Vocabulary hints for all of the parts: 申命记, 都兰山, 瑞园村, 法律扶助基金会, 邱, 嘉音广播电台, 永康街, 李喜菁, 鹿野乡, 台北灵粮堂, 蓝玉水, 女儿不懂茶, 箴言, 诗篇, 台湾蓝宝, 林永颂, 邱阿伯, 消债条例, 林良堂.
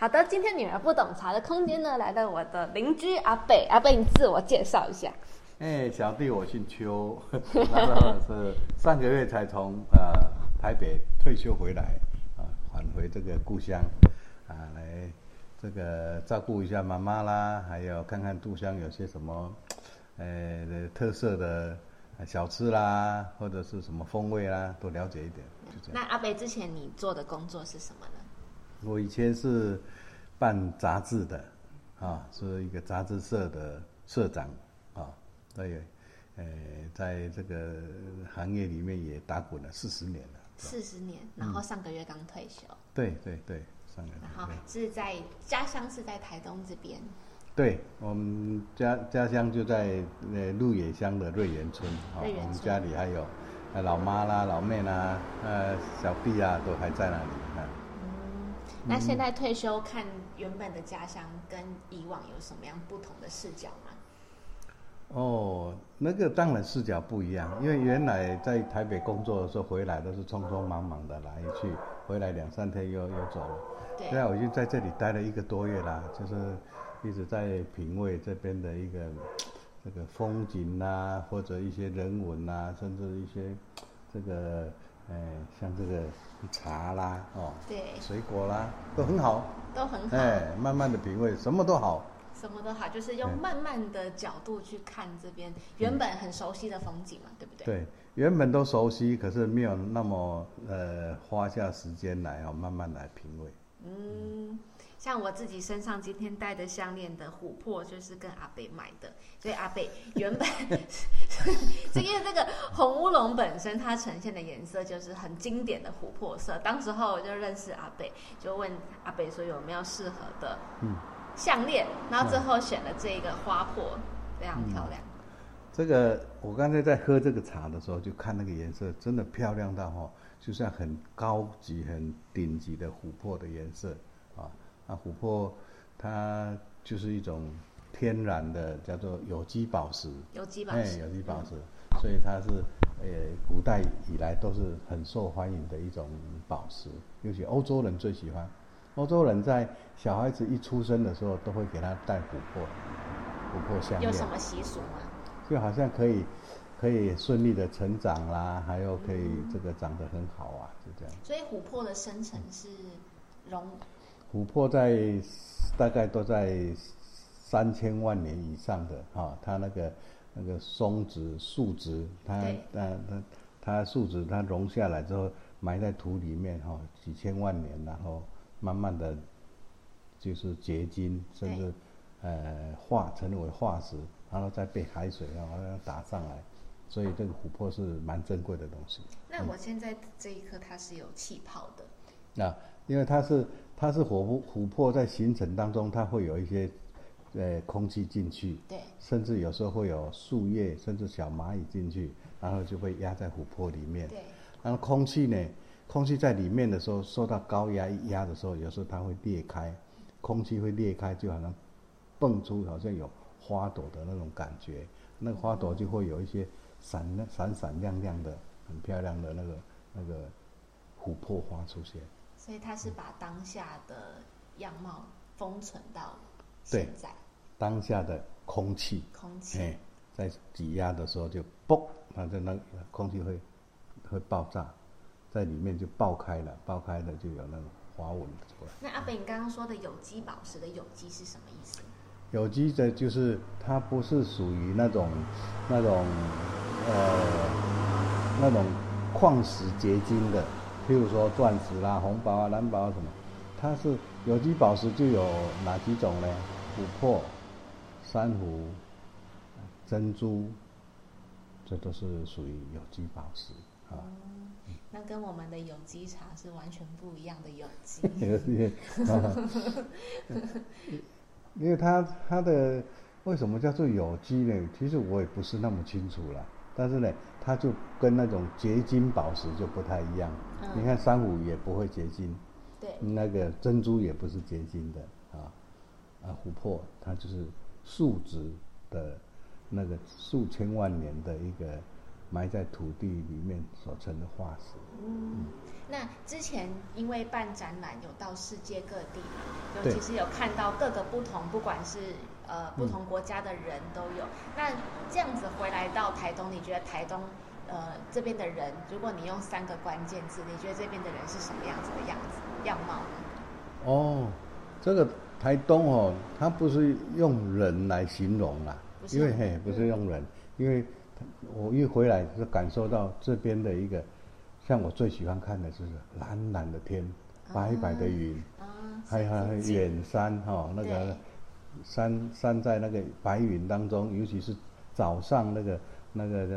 好的，今天女儿不懂茶的空间呢，来到我的邻居阿贝。阿贝，你自我介绍一下。小弟我姓邱，是上个月才从台北退休回来啊，返回这个故乡啊，来这个照顾一下妈妈啦，还有看看故乡有些什么特色的小吃啦，或者是什么风味啦，都了解一点。就这样。那阿北之前你做的工作是什么呢？我以前是办杂志的，啊，是一个杂志社的社长，啊，对，在这个行业里面也打滚了40年了。40年，然后上个月刚退休。对，上个月。然后是在家乡是在台东这边。对，我们家乡就在鹿野乡的瑞园村，好，我们家里还有老妈啦、老妹啦、小弟啊，都还在那里。那现在退休看原本的家乡跟以往有什么样不同的视角吗？哦，那个当然视角不一样，因为原来在台北工作的时候回来都是匆匆忙忙的来一去，回来2-3天又走了。对，现在我已经在这里待了1个多月啦，就是一直在品味这边的一个这个风景啊，或者一些人文啊，甚至一些这个像这个茶啦，哦，对，水果啦，都很好，慢慢的品味，什么都好，就是用慢慢的角度去看这边原本很熟悉的风景嘛，对不对？对，原本都熟悉，可是没有那么花下时间来慢慢来品味。像我自己身上今天戴的项链的琥珀就是跟阿北买的，所以阿北原本是因为这个红乌龙本身它呈现的颜色就是很经典的琥珀色，当时候我就认识阿北，就问阿北说有没有适合的项链，然后最后选了这个花珀，非常漂亮。这个我刚才在喝这个茶的时候就看那个颜色，真的漂亮到就像很高级、很顶级的琥珀的颜色啊。琥珀它就是一种天然的叫做有机宝石，所以它是古代以来都是很受欢迎的一种宝石，尤其欧洲人最喜欢。欧洲人在小孩子一出生的时候都会给他戴琥珀项链。有什么习俗吗？就好像可以顺利的成长啦，还有可以这个长得很好啊，就这样。所以琥珀的生成是琥珀在大概都在3000万年以上的它那个松脂树脂，它树脂它融下来之后埋在土里面几千万年，然后慢慢的就是结晶，甚至化成为化石，然后再被海水打上来，所以这个琥珀是蛮珍贵的东西。那我现在这一颗它是有气泡的。因为它是琥珀在形成当中，它会有一些空气进去，对，甚至有时候会有树叶甚至小蚂蚁进去，然后就会压在琥珀里面。对，然后空气在里面的时候受到高压一压的时候，有时候它会裂开，空气会裂开，就好像蹦出好像有花朵的那种感觉，那个花朵就会有一些闪闪亮亮的很漂亮的那个琥珀花出现。所以它是把当下的样貌封存到现在，对，当下的空气、在挤压的时候就嘣，那空气会爆炸，在里面就爆开了就有那种花纹出来。那阿北，你刚刚说的有机宝石的有机是什么意思？有机的就是它不是属于那种矿石结晶的。譬如说钻石啦、红宝啊、蓝宝啊什么，它是有机宝石就有哪几种呢？琥珀、珊瑚、珍珠，这都是属于有机宝石啊。那跟我们的有机茶是完全不一样的有机。因为它的为什么叫做有机呢？其实我也不是那么清楚啦。但是呢，它就跟那种结晶宝石就不太一样。你看珊瑚也不会结晶，对，那个珍珠也不是结晶的琥珀它就是树脂的那个数千万年的一个埋在土地里面所成的化石。那之前因为办展览有到世界各地，就其实有看到各个不同，不管是不同国家的人都有。那这样子回来到台东，你觉得台东这边的人，如果你用3个关键字，你觉得这边的人是什么样子的样貌呢？哦，这个台东哦，它不是用人来形容啦，因为不是用人，因为我一回来就感受到这边的一个，像我最喜欢看的就是蓝蓝的天，白白的云，还有远山哈、哦，那个山在那个白云当中，尤其是早上那个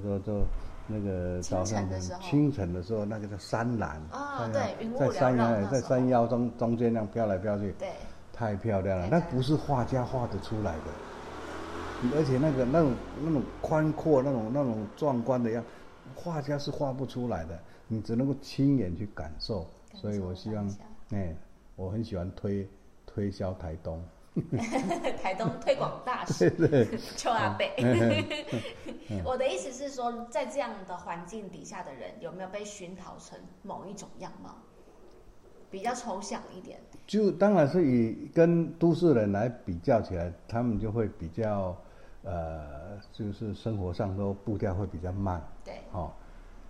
叫做那个早上清晨的时候，那个叫山蓝啊，对，云雾缭绕，在山腰中间那样飘来飘去，对，太漂亮了，那不是画家画得出来的。而且那种宽阔那种壮观的样，画家是画不出来的，你只能够亲眼去感受。所以我希望，我很喜欢推销台东，台东推广大使邱阿伯。我的意思是说，在这样的环境底下的人，有没有被熏陶成某一种样貌？比较抽象一点，就当然是以跟都市人来比较起来，他们就会比较，就是生活上都步调会比较慢。对，哦，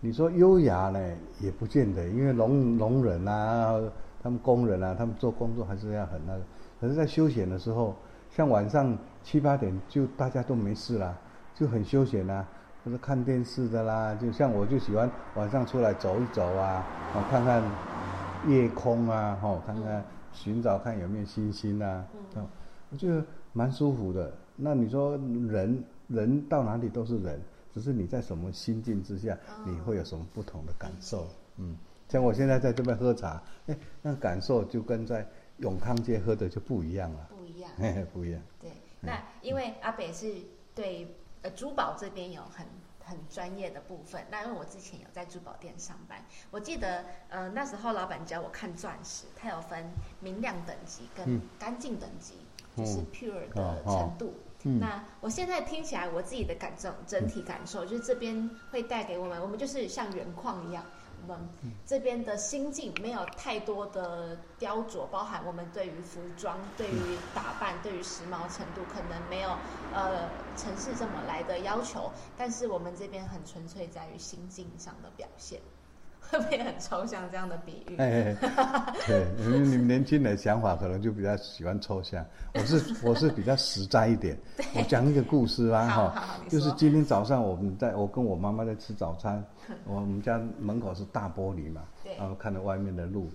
你说优雅呢，也不见得，因为农人啊，他们工人啊，他们做工作还是要很那个。可是，在休闲的时候，像晚上7、8点，就大家都没事啦，就很休闲啦。就是看电视的啦，就像我就喜欢晚上出来走一走啊，看看夜空啊，看看寻找看有没有星星啊，我觉得蛮舒服的。那你说人到哪里都是人，只是你在什么心境之下，你会有什么不同的感受。像我现在在这边喝茶，那感受就跟在永康街喝的就不一样了，不一样。对，那因为阿北是对珠宝这边有很专业的部分，那因为我之前有在珠宝店上班，我记得那时候老板教我看钻石，它有分明亮等级跟干净等级，就是 pure 的程度。那我现在听起来我自己的整体感受就是这边会带给我们就是像原矿一样，我们这边的心境没有太多的雕琢，包含我们对于服装、对于打扮、对于时髦程度可能没有城市这么来的要求，但是我们这边很纯粹在于心境上的表现。会不会很抽象这样的比喻？对，你们年轻人想法可能就比较喜欢抽象，我是比较实在一点。我讲一个故事啊，就是今天早上我跟我妈妈在吃早餐，我们家门口是大玻璃嘛，然后看到外面的路，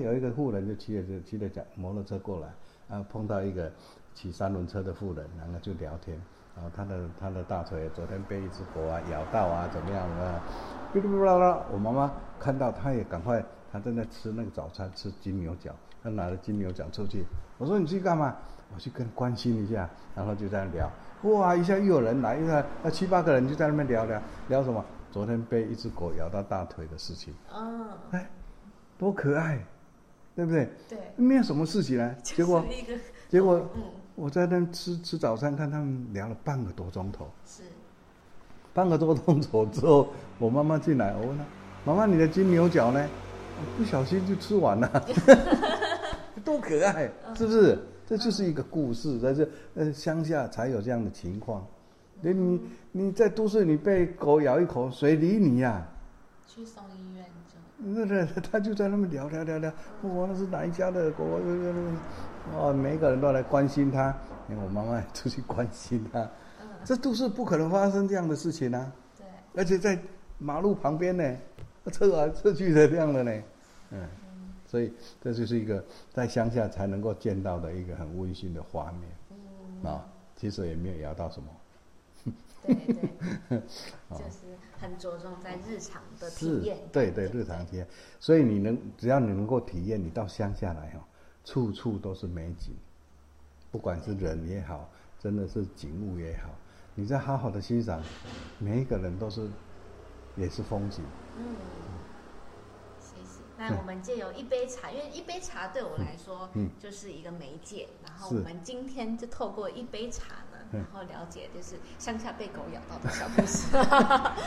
有一个妇人就骑着摩托车过来，然后碰到一个骑三轮车的妇人，然后就聊天，然后他的大腿昨天被一只狗啊咬到啊，怎么样啊？哔哩哔啦，我妈妈看到，她也赶快，她正在吃那个早餐，吃金牛角，她拿了金牛角出去。我说你去干嘛？我去关心一下，然后就在那聊。哇，一下又有人来，一下那7、8个人就在那边聊什么？昨天被一只狗咬到大腿的事情。多可爱，对不对？对，没有什么事情来。结果，我在那吃早餐，看他们聊了半个多钟头。是。半个多钟头之后，我妈妈进来，我问她：“妈妈，你的金牛角呢？”不小心就吃完了，多可爱，是不是？这就是一个故事，但是乡下才有这样的情况。你在都市，你被狗咬一口，谁理你呀？去送医院就。他就在那边聊，我那是哪一家的狗？每个人都来关心他，我妈妈也出去关心他。这都市不可能发生这样的事情啊！对，而且在马路旁边呢，车来车去的这样的呢，所以这就是一个在乡下才能够见到的一个很温馨的画面。其实也没有聊到什么。对，就是很着重在日常的体验。对，日常体验。所以只要你能够体验，你到乡下来处处都是美景，不管是人也好，真的是景物也好。你再好好的欣赏，每一个人也是风景。谢谢。那我们借由一杯茶，因为一杯茶对我来说就是一个媒介，然后我们今天就透过一杯茶呢，然后了解就是乡下被狗咬到的小故事。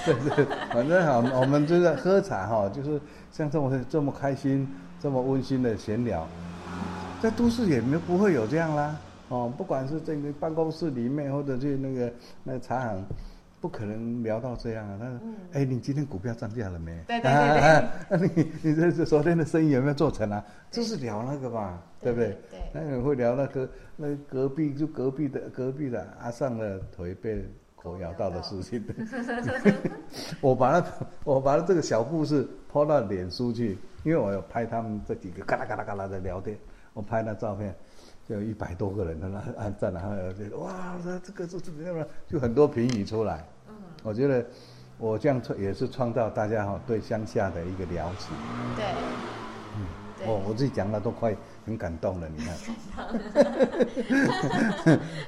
对，反正好，我们就在喝茶哈，就是像这么开心、这么温馨的闲聊，在都市也不会有这样啦。哦，不管是这个办公室里面，或者去那个茶行。不可能聊到这样啊！但是，哎，你今天股票涨价了没？对。你这昨天的生意有没有做成啊？就是聊那个嘛，对不对？对。那个会聊那隔壁的阿尚的腿被狗咬到的事情。我把这个小故事抛到脸书去，因为我有拍他们这几个嘎啦嘎啦嘎啦的聊天，我拍那照片。就有100多个人，他按赞，然后觉得哇，这个就很多评语出来。我觉得我这样也是创造大家对乡下的一个了解。对。我自己讲了都快很感动了，你看。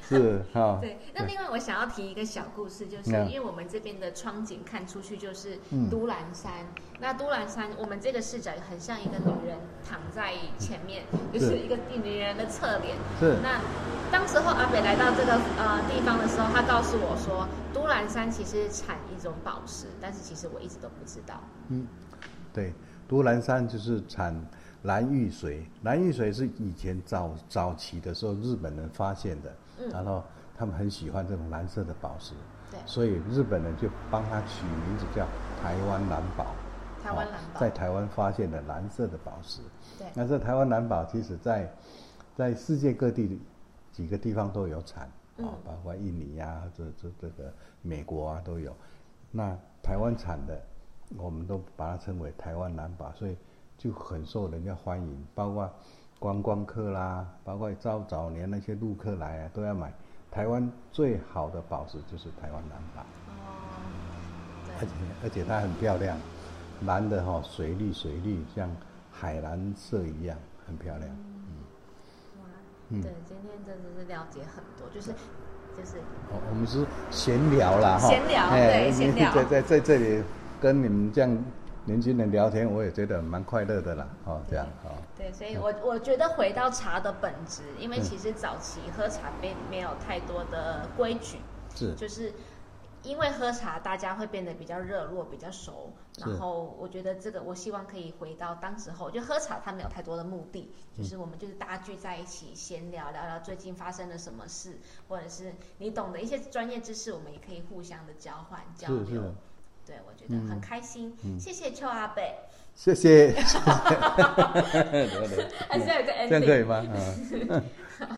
是哈。对，那另外我想要提一个小故事，就是因为我们这边的窗景看出去就是都兰山。那都兰山，我们这个视角很像一个女人躺在前面，就是一个女人的侧脸。是。那当时候阿北来到这个地方的时候，他告诉我说，都兰山其实产一种宝石，但是其实我一直都不知道。对，都兰山就是产。蓝玉水是以前早期的时候日本人发现的，然后他们很喜欢这种蓝色的宝石，所以日本人就帮他取名字叫台湾蓝宝，在台湾发现的蓝色的宝石。对，那这台湾蓝宝其实在世界各地几个地方都有产，包括印尼啊，这个美国啊都有。那台湾产的，我们都把它称为台湾蓝宝，所以。就很受人家欢迎，包括观光客啦，包括早年那些陆客来啊，都要买。台湾最好的宝石就是台湾蓝宝，而且它很漂亮，蓝的水绿，像海蓝色一样，很漂亮。对，今天真的是了解很多，就是我们是闲聊啦，闲聊。在这里跟你们这样。年轻人聊天，我也觉得蛮快乐的啦，这样对，所以我觉得回到茶的本质，因为其实早期喝茶没有太多的规矩，是，就是因为喝茶大家会变得比较热络、比较熟，然后我觉得这个我希望可以回到当时候，就喝茶它没有太多的目的，就是我们就是大家聚在一起闲聊聊最近发生了什么事，或者是你懂的一些专业知识，我们也可以互相的交换交流。是对，我觉得很开心，谢谢邱阿伯，谢谢。还是有个 ending， 这样可以吗？